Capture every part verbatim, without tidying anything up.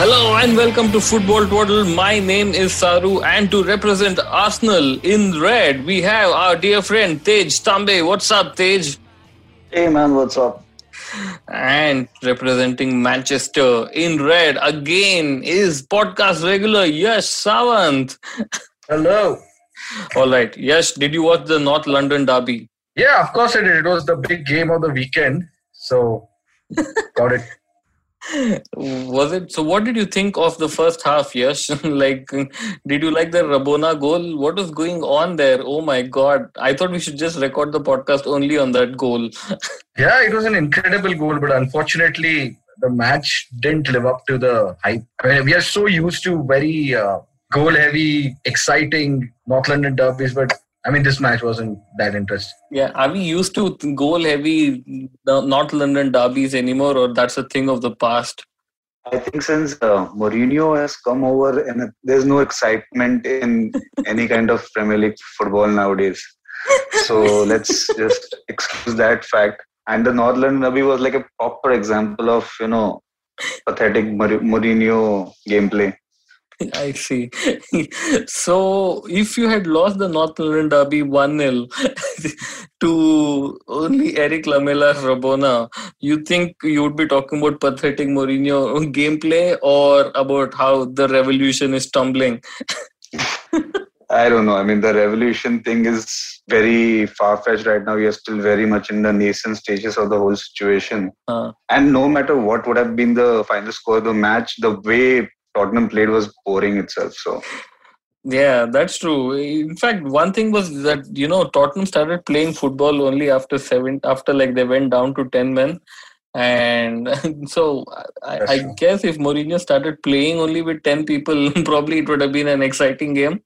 Hello and welcome to Football Twaddle. My name is Saru, and to represent Arsenal in red, we have our dear friend Tej Stambe. What's up, Tej? Hey man, what's up? And representing Manchester in red again is podcast regular Yash Sawant. Hello. All right. Yash, did you watch the North London derby? Yeah, of course I did. It was the big game of the weekend. So, got it. Was it? So, what did you think of the first half, Yash? Like, did you like the Rabona goal? What was going on there? Oh my God. I thought we should just record the podcast only on that goal. Yeah, it was an incredible goal. But unfortunately, the match didn't live up to the hype. I mean, we are so used to very uh, goal-heavy, exciting North London derbies. But, I mean, this match wasn't that interesting. Yeah, are we used to goal-heavy North London derbies anymore, or that's a thing of the past? I think since uh, Mourinho has come over, and there's no excitement in any kind of Premier League football nowadays. So let's just excuse that fact. And the North London derby was like a proper example of, you know, pathetic Mourinho gameplay. I see. So, if you had lost the North London derby one nil to only Eric Lamela Rabona, you think you would be talking about pathetic Mourinho gameplay or about how the revolution is tumbling? I don't know. I mean, the revolution thing is very far-fetched right now. We are still very much in the nascent stages of the whole situation. Uh. And no matter what would have been the final score of the match, the way Tottenham played was boring itself. So, yeah, that's true. In fact, one thing was that, you know, Tottenham started playing football only after seven, after like they went down to ten men. And so I, I guess if Mourinho started playing only with ten people, probably it would have been an exciting game.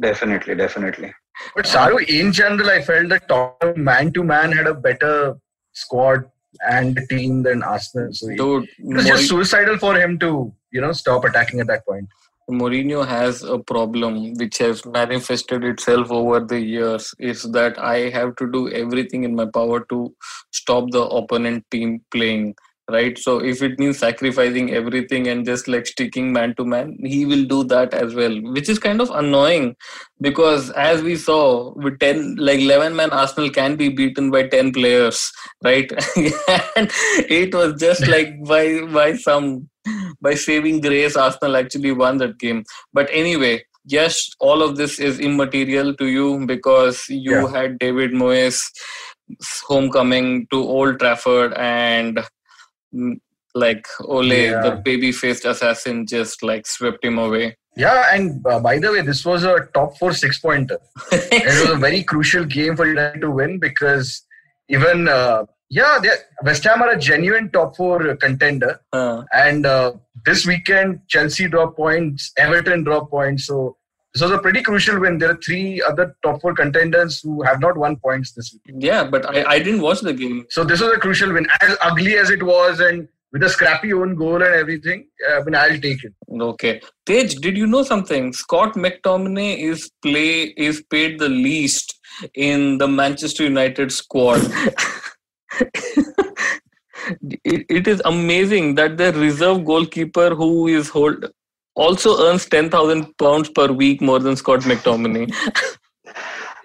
Definitely, definitely. But Saru, in general, I felt that Tottenham man-to-man had a better squad and team than Arsenal. So Dude, it was Mourinho- just suicidal for him to, you know, stop attacking at that point. Mourinho has a problem which has manifested itself over the years, is that I have to do everything in my power to stop the opponent team playing, right? So if it means sacrificing everything and just like sticking man to man, he will do that as well, which is kind of annoying because as we saw with ten, like eleven man Arsenal can be beaten by ten players, right? And it was just like by by some... By saving grace, Arsenal actually won that game. But anyway, yes, all of this is immaterial to you because you yeah. had David Moyes' homecoming to Old Trafford and like Ole, yeah. the baby-faced assassin, just like swept him away. Yeah, and uh, by the way, this was a top four six-pointer. It was a very crucial game for United to win because even... Uh, Yeah, West Ham are a genuine top four contender. Uh, and uh, this weekend, Chelsea drop points, Everton drop points. So, this was a pretty crucial win. There are three other top four contenders who have not won points this weekend. Yeah, but I, I didn't watch the game. So, this was a crucial win. As ugly as it was and with a scrappy own goal and everything, I mean, I'll take it. Okay. Tej, did you know something? Scott McTominay is play is paid the least in the Manchester United squad. it, it is amazing that the reserve goalkeeper who is hold also earns ten thousand pounds per week more than Scott McTominay.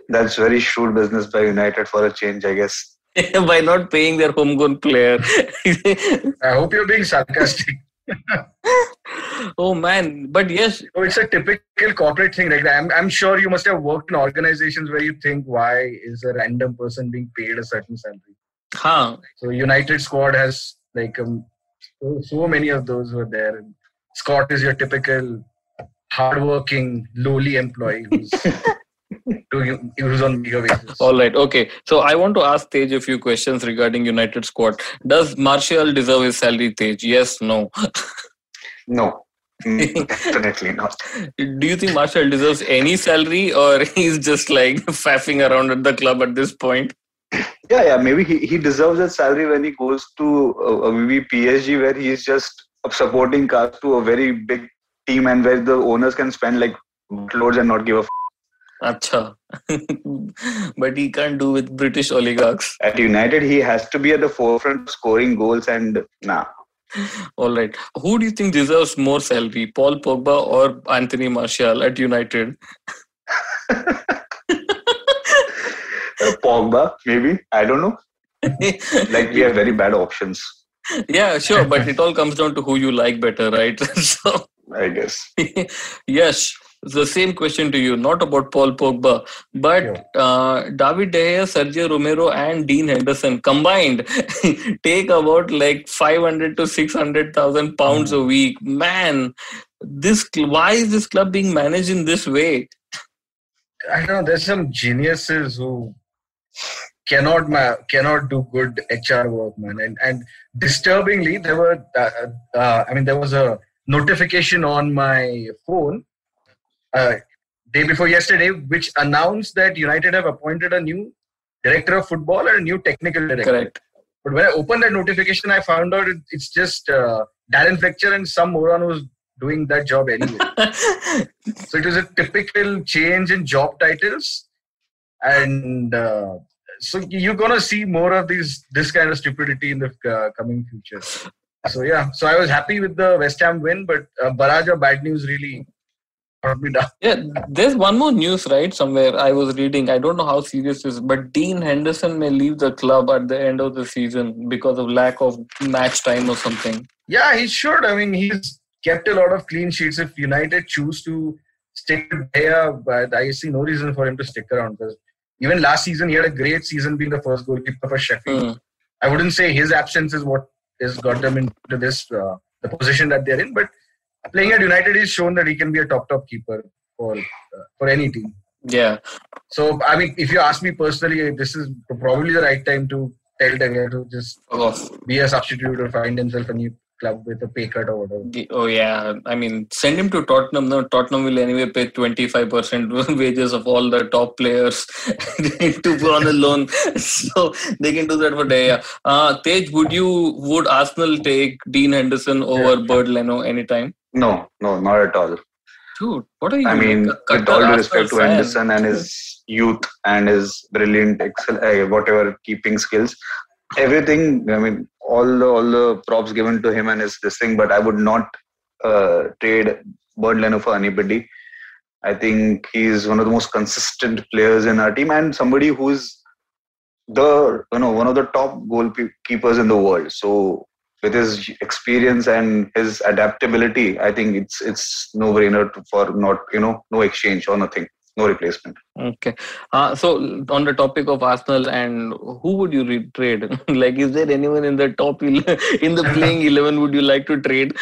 That's very shrewd business by United for a change, I guess. By not paying their homegrown player. I hope you're being sarcastic. Oh man, but yes. So it's a typical corporate thing like that. I'm, I'm sure you must have worked in organizations where you think, why is a random person being paid a certain salary? Huh. So United squad has like um, so, so many of those who are there. And Scott is your typical hardworking, lowly employee who's, to, who's on meager wages. All right. Okay. So I want to ask Tej a few questions regarding United squad. Does Martial deserve his salary, Tej? Yes, no. No. Definitely not. Do you think Martial deserves any salary or he's just like faffing around at the club at this point? Yeah, yeah. Maybe he, he deserves a salary when he goes to uh, maybe P S G where he is just supporting cast to a very big team and where the owners can spend like loads and not give a f***. Achha. But he can't do with British oligarchs. At United, he has to be at the forefront scoring goals and nah. All right. Who do you think deserves more salary, Paul Pogba or Anthony Martial at United? Pogba, maybe. I don't know. Like, we have very bad options. Yeah, sure. But it all comes down to who you like better, right? So, I guess. Yes. The same question to you, not about Paul Pogba, but yeah. uh, David De Gea, Sergio Romero and Dean Henderson combined take about like five hundred to six hundred thousand pounds mm. a week. Man, this why is this club being managed in this way? I know there's some geniuses who cannot cannot do good H R work, man. And and disturbingly, there were uh, uh, I mean, there was a notification on my phone. Uh, day before yesterday, which announced that United have appointed a new director of football and a new technical director. Correct. But when I opened that notification, I found out it, it's just uh, Darren Fletcher and some moron who's doing that job anyway. So it was a typical change in job titles, and uh, so you're gonna see more of these this kind of stupidity in the uh, coming future. So yeah, so I was happy with the West Ham win, but uh, barrage of bad news really. Yeah, there's one more news, right? Somewhere I was reading. I don't know how serious this is, but Dean Henderson may leave the club at the end of the season because of lack of match time or something. Yeah, he should. I mean, he's kept a lot of clean sheets. If United choose to stick there, but I see no reason for him to stick around. Because even last season, he had a great season being the first goalkeeper for Sheffield. Mm. I wouldn't say his absence is what has got them into this uh, the position that they're in, but playing at United, he's shown that he can be a top-top keeper for uh, for any team. Yeah. So, I mean, if you ask me personally, this is probably the right time to tell Delia to just oh. be a substitute or find himself a new club with a pay cut or whatever. Oh, yeah. I mean, send him to Tottenham. No, Tottenham will anyway pay twenty-five percent wages of all the top players to go on a loan. So, they can do that for Delia. Uh, Tej, would you, would Arsenal take Dean Henderson over yeah. Bernd Leno anytime? No, no, not at all. Dude, what are you? I mean, with all due respect to Henderson and his youth and his brilliant excel, uh, whatever keeping skills, everything. I mean, all the all the props given to him and his this thing. But I would not uh, trade Bernd Leno for anybody. I think he's one of the most consistent players in our team and somebody who's the you know one of the top goalkeepers in the world. So. With his experience and his adaptability, I think it's it's no-brainer for not, you know, no exchange or nothing, no replacement. Okay. Uh, so, on the topic of Arsenal, and who would you trade? Like, is there anyone in the top, in the playing eleven would you like to trade?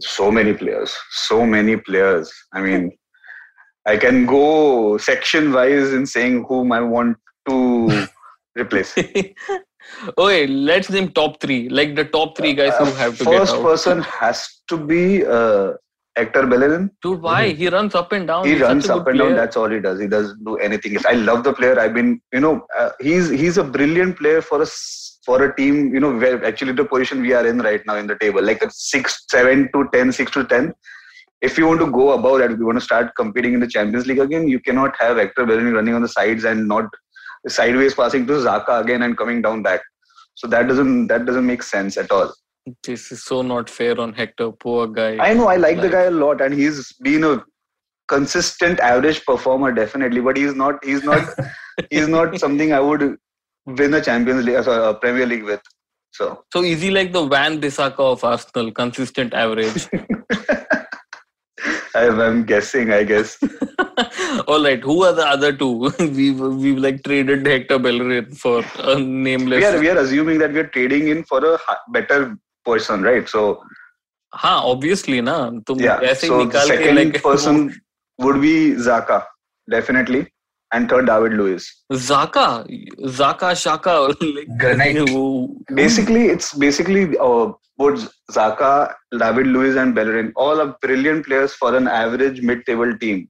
So many players. So many players. I mean, I can go section-wise in saying whom I want to replace. Okay, let's name top three. Like the top three guys who have to get out. First person has to be uh, Hector Bellerin. Dude, why? Mm-hmm. He runs up and down. He he's runs up and player. down. That's all he does. He doesn't do anything else. I love the player. I've been, you know, uh, he's he's a brilliant player for a for a team. You know, where actually the position we are in right now in the table, like the six, seven to ten, six to ten. If you want to go above that, if you want to start competing in the Champions League again, you cannot have Hector Bellerin running on the sides and not. Sideways passing to Zaka again and coming down back, so that doesn't that doesn't make sense at all. This is so not fair on Hector, poor guy. I know I like, like the guy a lot, and he's been a consistent average performer definitely. But he's not he's not he's not something I would win a Champions League, sorry, a Premier League with. So so is he like the Van Bissaka of Arsenal, consistent average? I'm guessing, I guess. All right. Who are the other two? We've we've like traded Hector Bellerin for a nameless. We are we are assuming that we are trading in for a better person, right? So, ha, obviously, na. Tum yeah. Aise so nikal the second ke, like, person would be Zaka, definitely, and third David Luiz. Zaka, Zaka, Shaka, like Granite. Basically, it's basically uh, both Zaka, David Luiz, and Bellerin. All are brilliant players for an average mid-table team.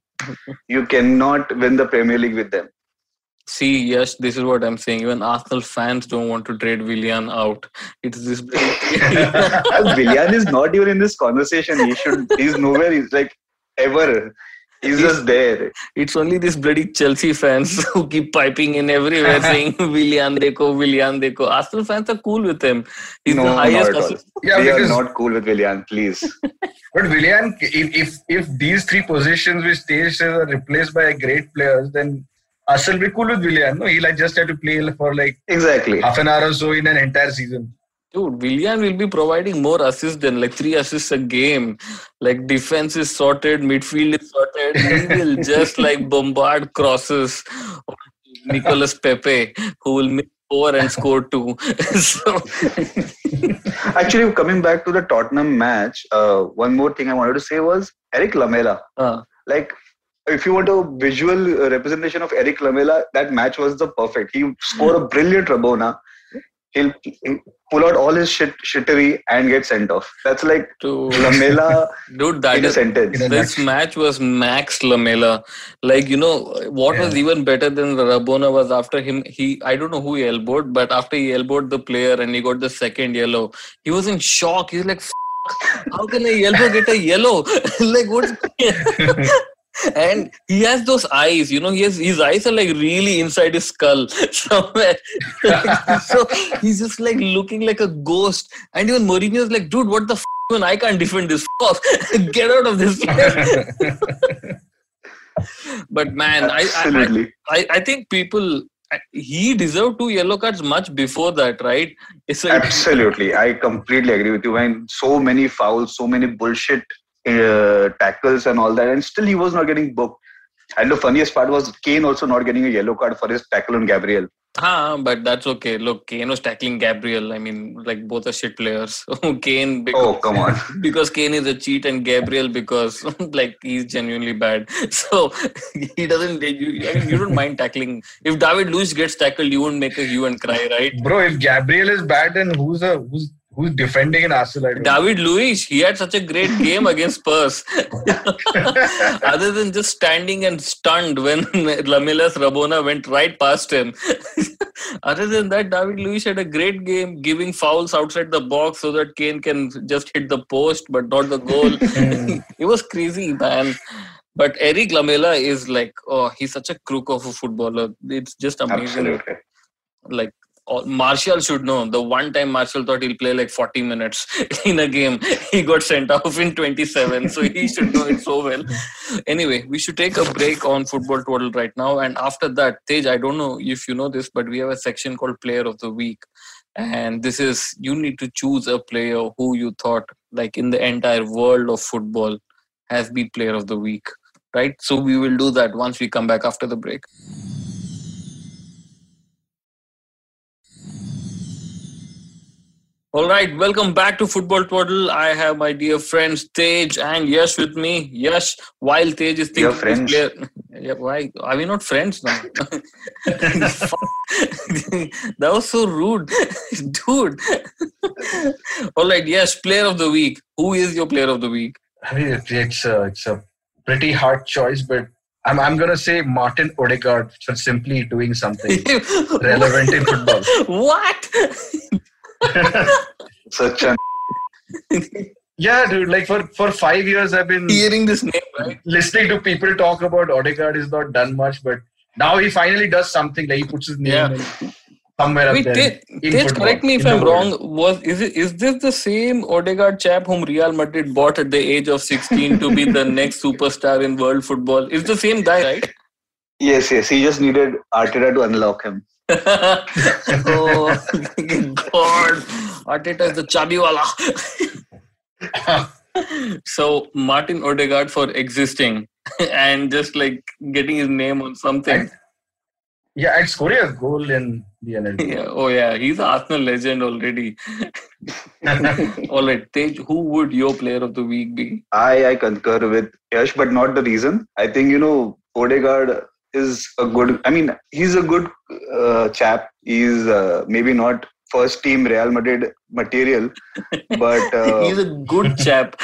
You cannot win the Premier League with them. See, yes, this is what I'm saying. Even Arsenal fans don't want to trade Willian out. It's this. Willian is not even in this conversation. He should. He's nowhere. He's like ever. He's just there. It's only these bloody Chelsea fans who keep piping in everywhere saying, Willian Deco, Willian Deco. Arsenal fans are cool with him. He's no, the highest. Not at yeah, they because... are not cool with Willian, please. But Willian, if, if if these three positions which Tej says are replaced by great players, then Arsenal will be cool with Willian. No, he'll like, just have to play for like exactly half an hour or so in an entire season. Dude, Willian will be providing more assists than like three assists a game. Like defense is sorted, midfield is sorted. He will just like bombard crosses of Nicolas Pepe, who will make four and score two. So, actually, coming back to the Tottenham match, uh, one more thing I wanted to say was Eric Lamela. Uh. Like, if you want a visual representation of Eric Lamela, that match was the perfect. He scored a brilliant Rabona. He'll, he'll pull out all his shit, shittery and get sent off. That's like Dude. Lamela Dude, that in is, a sentence. This match was max Lamela. Like, you know, what yeah. was even better than Rabona was after him. He, I don't know who he elbowed, but after he elbowed the player and he got the second yellow, he was in shock. He's like, F***, how can a elbow get a yellow? Like, what's... And he has those eyes, you know, he has, his eyes are like really inside his skull somewhere. So he's just like looking like a ghost. And even Mourinho is like, dude, what the f***, man? I can't defend this f*** off. Get out of this. But man, I I, I I think people, he deserved two yellow cards much before that, right? It's like, absolutely. I completely agree with you. When so many fouls, so many bullshit Uh, tackles and all that, and still he was not getting booked. And the funniest part was Kane also not getting a yellow card for his tackle on Gabriel. Ah, but that's okay. Look, Kane was tackling Gabriel. I mean, like, both are shit players. Kane because, oh, come on. Because Kane is a cheat, and Gabriel because like he's genuinely bad. So he doesn't you, I mean, you don't mind tackling. If David Luiz gets tackled, you won't make a hue and cry, right? Bro, if Gabriel is bad, then who's a who's Who's defending in Arsenal? David Luiz. He had such a great game against Spurs. Other than just standing and stunned when Lamela's Rabona went right past him. Other than that, David Luiz had a great game, giving fouls outside the box so that Kane can just hit the post but not the goal. It was crazy, man. But Eric Lamela is like, oh, he's such a crook of a footballer. It's just amazing. Absolutely. Like, Martial should know. The one time Martial thought he'll play like forty minutes in a game, he got sent off in twenty-seven. So he should know it so well. Anyway, we should take a break on Football Twaddle right now. And after that, Tej, I don't know if you know this, but we have a section called Player of the Week. And this is, you need to choose a player who you thought, like in the entire world of football, has been Player of the Week. Right? So we will do that once we come back after the break. All right, welcome back to Football Twaddle. I have my dear friends Tej and Yash with me. Yash, while Tej is thinking of this player... Yeah, why? Are we not friends now? That was so rude. Dude. All right, Yash, Player of the Week. Who is your Player of the Week? I mean, it's a, it's a pretty hard choice, but I'm I'm going to say Martin Odegaard for simply doing something relevant in football. What? Such a yeah, dude. Like for, for five years, I've been hearing this name, right? Listening to people talk about Odegaard is not done much, but now he finally does something. Like he puts his name yeah. in, somewhere Wait, up there. Tej, correct me if I'm wrong. Was is it, is this the same Odegaard chap whom Real Madrid bought at the age of sixteen to be the next superstar in world football? It's the same guy, right? Yes, yes. He just needed Arteta to unlock him. Oh God, Arteta is the chabiwala. So Martin Odegaard for existing and just like getting his name on something. And, yeah, and scoring a goal in the N L. Yeah, oh yeah, he's an Arsenal legend already. All right, Tej, who would your Player of the Week be? I I concur with Yash, but not the reason. I think, you know, Odegaard is a good, I mean, he's a good uh, chap. He's uh, maybe not first team Real Madrid material, but uh, he's a good chap.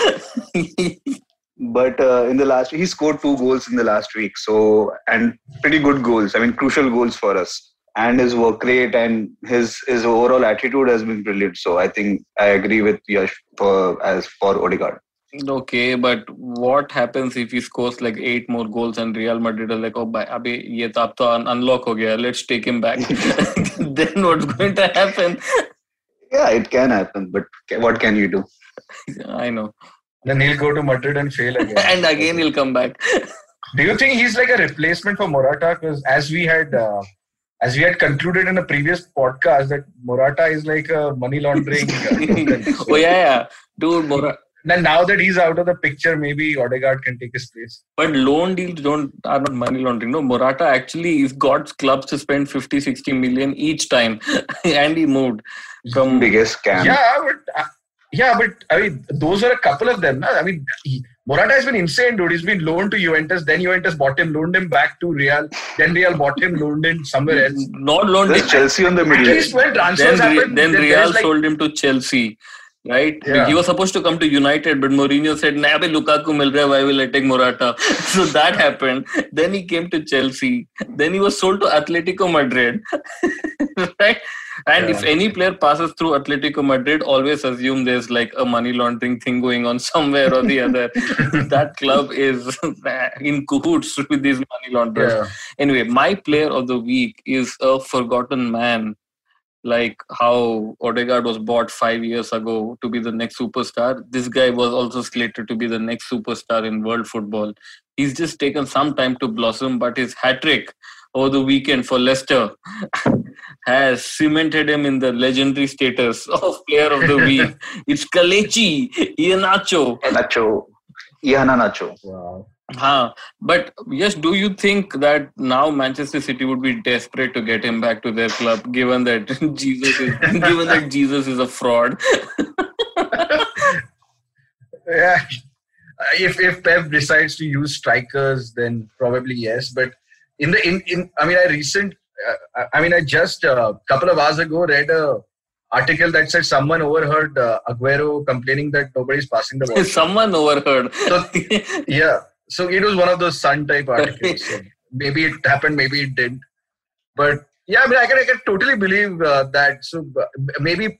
But uh, in the last, he scored two goals in the last week. So, and pretty good goals. I mean, crucial goals for us. And his work rate and his his overall attitude has been brilliant. So I think I agree with Yash for, as for Odegaard. Okay, but what happens if he scores like eight more goals and Real Madrid are like, oh, bhai, abhi, ye to ab to unlock ho gaya. Let's take him back. Then what's going to happen? Yeah, it can happen, but what can you do? I know. Then he'll go to Madrid and fail again. And again he'll come back. Do you think he's like a replacement for Morata? Because as we had uh, as we had concluded in a previous podcast that Morata is like a money laundering. Oh yeah, yeah. Dude, Morata. Now, now that he's out of the picture, maybe Odegaard can take his place. But loan deals don't are not money laundering. No, Morata actually has got clubs to spend fifty, sixty million each time. And he moved. From biggest scam. Yeah, but uh, yeah, but I mean, those are a couple of them. No? I mean, he, Morata has been insane, dude. He's been loaned to Juventus. Then Juventus bought him, loaned him back to Real. Then Real bought him, loaned him somewhere else. Not loaned him. Chelsea on the middle. At least when transfers then, happened. Then, then Real like, sold him to Chelsea. Right? Yeah. He was supposed to come to United, but Mourinho said, nah, abhi Lukaku mil raha, why will I take Morata? So that happened. Then he came to Chelsea. Then he was sold to Atletico Madrid. Right? And yeah. If any player passes through Atletico Madrid, always assume there's like a money laundering thing going on somewhere or the other. That club is in cahoots with these money launderers. Yeah. Anyway, my player of the week is a forgotten man. Like how Odegaard was bought five years ago to be the next superstar. This guy was also slated to be the next superstar in world football. He's just taken some time to blossom, but his hat-trick over the weekend for Leicester has cemented him in the legendary status of player of the week. It's Kalechi Iheanacho. Iheanacho. Iheanacho. Wow. Huh. But yes, do you think that now Manchester City would be desperate to get him back to their club, given that Jesus is given that Jesus is a fraud? Yeah. If if Pep decides to use strikers, then probably yes. But in the in, in I mean, I recent uh, I mean, I just a uh, couple of hours ago read a. article that said someone overheard uh, Aguero complaining that nobody's passing the ball. Someone overheard. So, yeah. So it was one of those Sun type articles. So maybe it happened, maybe it didn't. But yeah, I mean, I can, I can totally believe uh, that. So uh, maybe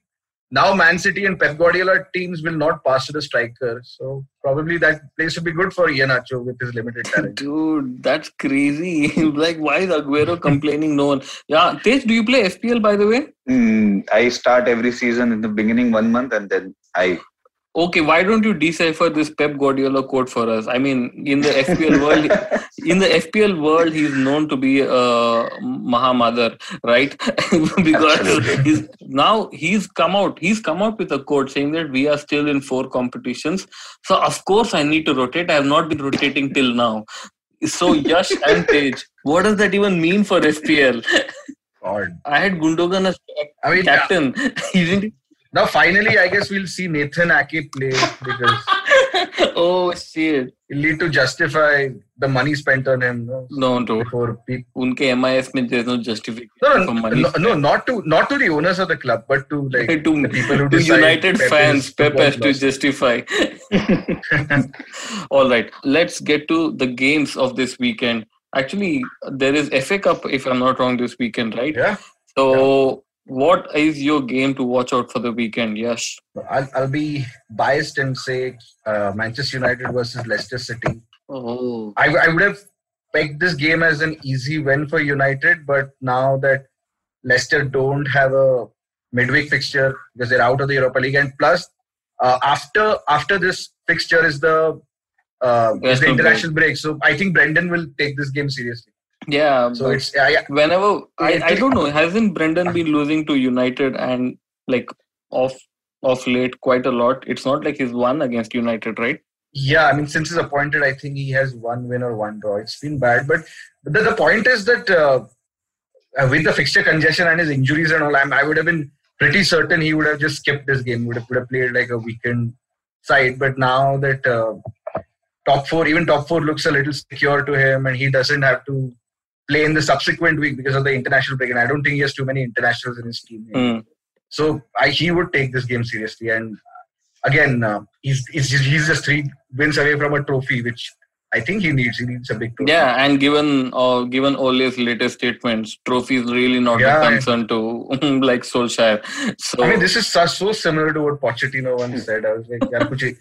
now Man City and Pep Guardiola teams will not pass to the striker. So probably that place would be good for Iheanacho with his limited talent. Dude, that's crazy. Like, why is Aguero complaining? No one. Yeah, Tej, do you play F P L by the way? Mm, I start every season in the beginning one month and then I... Okay, why don't you decipher this Pep Guardiola quote for us? I mean, in the F P L world, in the F P L world, he's known to be a Mahamadar, right? Because he's, now he's come out, he's come out with a quote saying that we are still in four competitions. So of course I need to rotate. I have not been rotating till now. So Yash and Tej, what does that even mean for F P L? God. I had Gundogan as I mean, captain. Yeah. He didn't. Now, finally, I guess we'll see Nathan Ake play because oh shit, it'll need to justify the money spent on him. No, no, no. Before people, unke M I S mein there's no justification no, no, for money. No, no, not to not to the owners of the club, but to like to, the people who to decide United Pep fans. Pep has to justify. All right, let's get to the games of this weekend. Actually, there is F A Cup, if I'm not wrong, this weekend, right? Yeah. So. Yeah. What is your game to watch out for the weekend, Yash? I'll, I'll be biased and say uh, Manchester United versus Leicester City. Oh, I, I would have pegged this game as an easy win for United, but now that Leicester don't have a midweek fixture because they're out of the Europa League, and plus uh, after after this fixture is the uh, is the international break, so I think Brendan will take this game seriously. Yeah, so it's yeah, yeah. Whenever I, I don't know, hasn't Brendan been losing to United and like off off late quite a lot? It's not like he's won against United, right? Yeah, I mean since he's appointed, I think he has one win or one draw. It's been bad, but the, the point is that uh, with the fixture congestion and his injuries and all, I'm, I would have been pretty certain he would have just skipped this game. Would have would have played like a weekend side, but now that uh, top four, even top four looks a little secure to him, and he doesn't have to play in the subsequent week because of the international break. And I don't think he has too many internationals in his team. Mm. So I, he would take this game seriously. And again, uh, he's, he's, he's just three wins away from a trophy, which I think he needs. He needs a big trophy. Yeah, and given uh, given Ole's latest statements, trophy is really not yeah, a concern I, to like Solskjaer. So I mean, this is so, so similar to what Pochettino once said. I was like, yeah,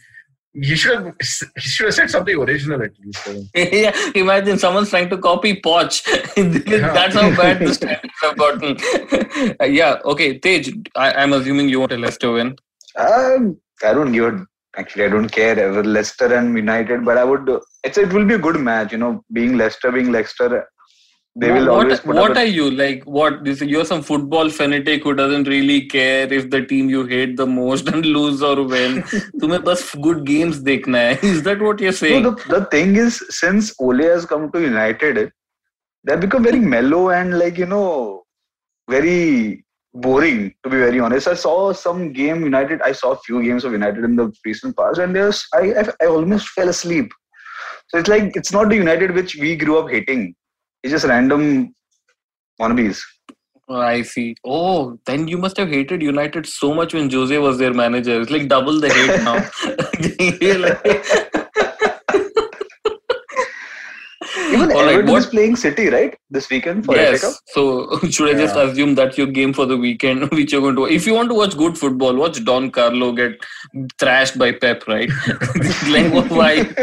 He should have he should have said something original at least. Yeah, imagine someone's trying to copy Poch. That's how bad the standards have gotten. uh, yeah, okay, Tej, I, I'm assuming you want a Leicester win. Um, I don't give a, actually I don't care ever Leicester and United, but I would. It's it will be a good match, you know. Being Leicester, being Leicester, they well, will what, always. Put what up are a, you like? What you're some football fanatic who doesn't really care if the team you hate the most and lose or win. Tumhe bas good games dekhna hai. Is that what you're saying? No, the, the thing is, since Ole has come to United, they've become very mellow and like you know, very boring. To be very honest, I saw some game United. I saw a few games of United in the recent past, and there's I I, I almost fell asleep. So it's like it's not the United which we grew up hating. It's just random wannabes. Oh, I see. Oh, then you must have hated United so much when Jose was their manager. It's like double the hate now. Even all Everton right, is playing City, right? This weekend for yes. F A Cup. So should yeah. I just assume that's your game for the weekend, which you're going to watch? If you want to watch good football, watch Don Carlo get thrashed by Pep, right? Like, why?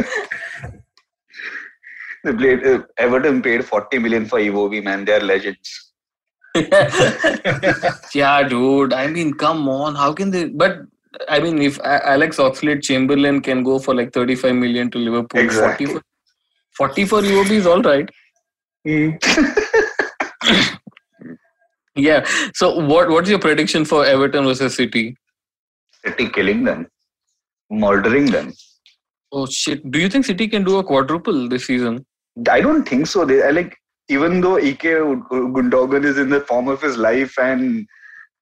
They played, uh, Everton paid forty million for Iwobi, man. They are legends. Yeah, dude. I mean, come on. How can they? But, I mean, if Alex Oxlade Chamberlain can go for like thirty-five million to Liverpool, exactly. forty, forty for Iwobi is all right. Mm. Yeah. So, what what's your prediction for Everton versus City? City killing them. Murdering them. Oh, shit. Do you think City can do a quadruple this season? I don't think so. They I like even though Ake Gundogan is in the form of his life and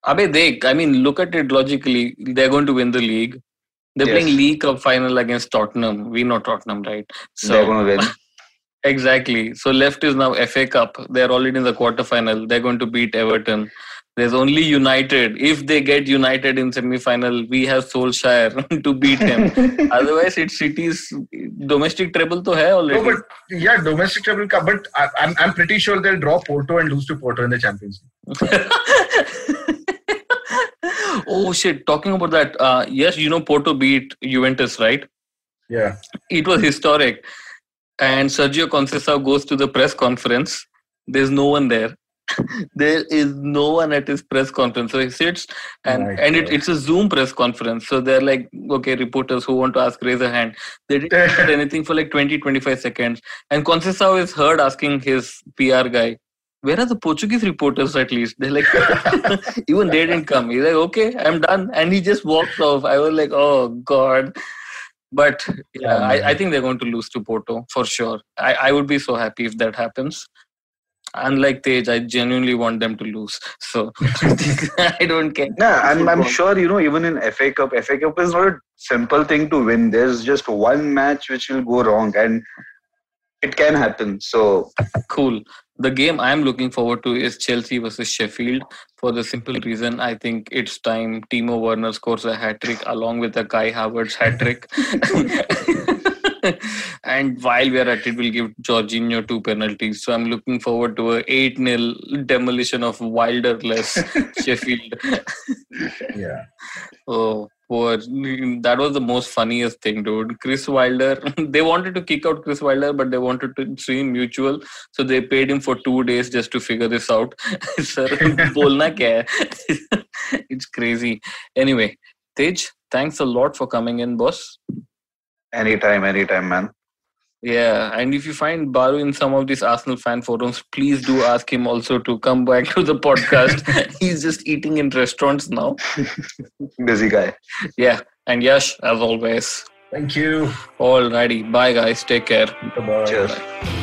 Abe they I mean look at it logically, they're going to win the league. They're yes. playing League Cup final against Tottenham. We know Tottenham, right? So they're going to win. Exactly. So left is now F A Cup. They're already in the quarterfinal. They're going to beat Everton. There's only United. If they get United in semi-final, we have Solskjaer to beat him. Otherwise, it's City's domestic treble to hai already. No, but yeah, domestic treble. Ka, but I, I'm I'm pretty sure they'll draw Porto and lose to Porto in the Champions League. Oh shit! Talking about that, uh, yes, you know Porto beat Juventus, right? Yeah. It was historic, and Sergio Conceição goes to the press conference. There's no one there. There is no one at his press conference. So he sits and, nice, and it, it's a Zoom press conference. So they're like, okay, reporters who want to ask, raise a hand. They didn't do anything for like twenty, twenty-five seconds. And Conceição is heard asking his P R guy, where are the Portuguese reporters at least? They're like, even they didn't come. He's like, okay, I'm done. And he just walks off. I was like, oh, God. But yeah, I, I think they're going to lose to Porto for sure. I, I would be so happy if that happens. Unlike Tej, I genuinely want them to lose. So, I don't care. Nah, I'm, I'm sure, you know, even in F A Cup, F A Cup is not a simple thing to win. There's just one match which will go wrong and it can happen. So, cool. The game I'm looking forward to is Chelsea versus Sheffield for the simple reason I think it's time Timo Werner scores a hat-trick along with a Kai Havertz hat-trick. And while we are at it, we'll give Jorginho two penalties. So I'm looking forward to a eight nil demolition of Wilder-less Sheffield. Yeah. Oh, poor. That was the most funniest thing, dude. Chris Wilder, they wanted to kick out Chris Wilder, but they wanted to see him mutual. So they paid him for two days just to figure this out. Sir, bolna kya hai? It's crazy. Anyway, Tej, thanks a lot for coming in, boss. Anytime, anytime, man. Yeah, and if you find Baru in some of these Arsenal fan forums, please do ask him also to come back to the podcast. He's just eating in restaurants now. Busy guy. Yeah, and Yash, as always. Thank you. Alrighty. Bye, guys. Take care. Bye-bye. Cheers. Bye.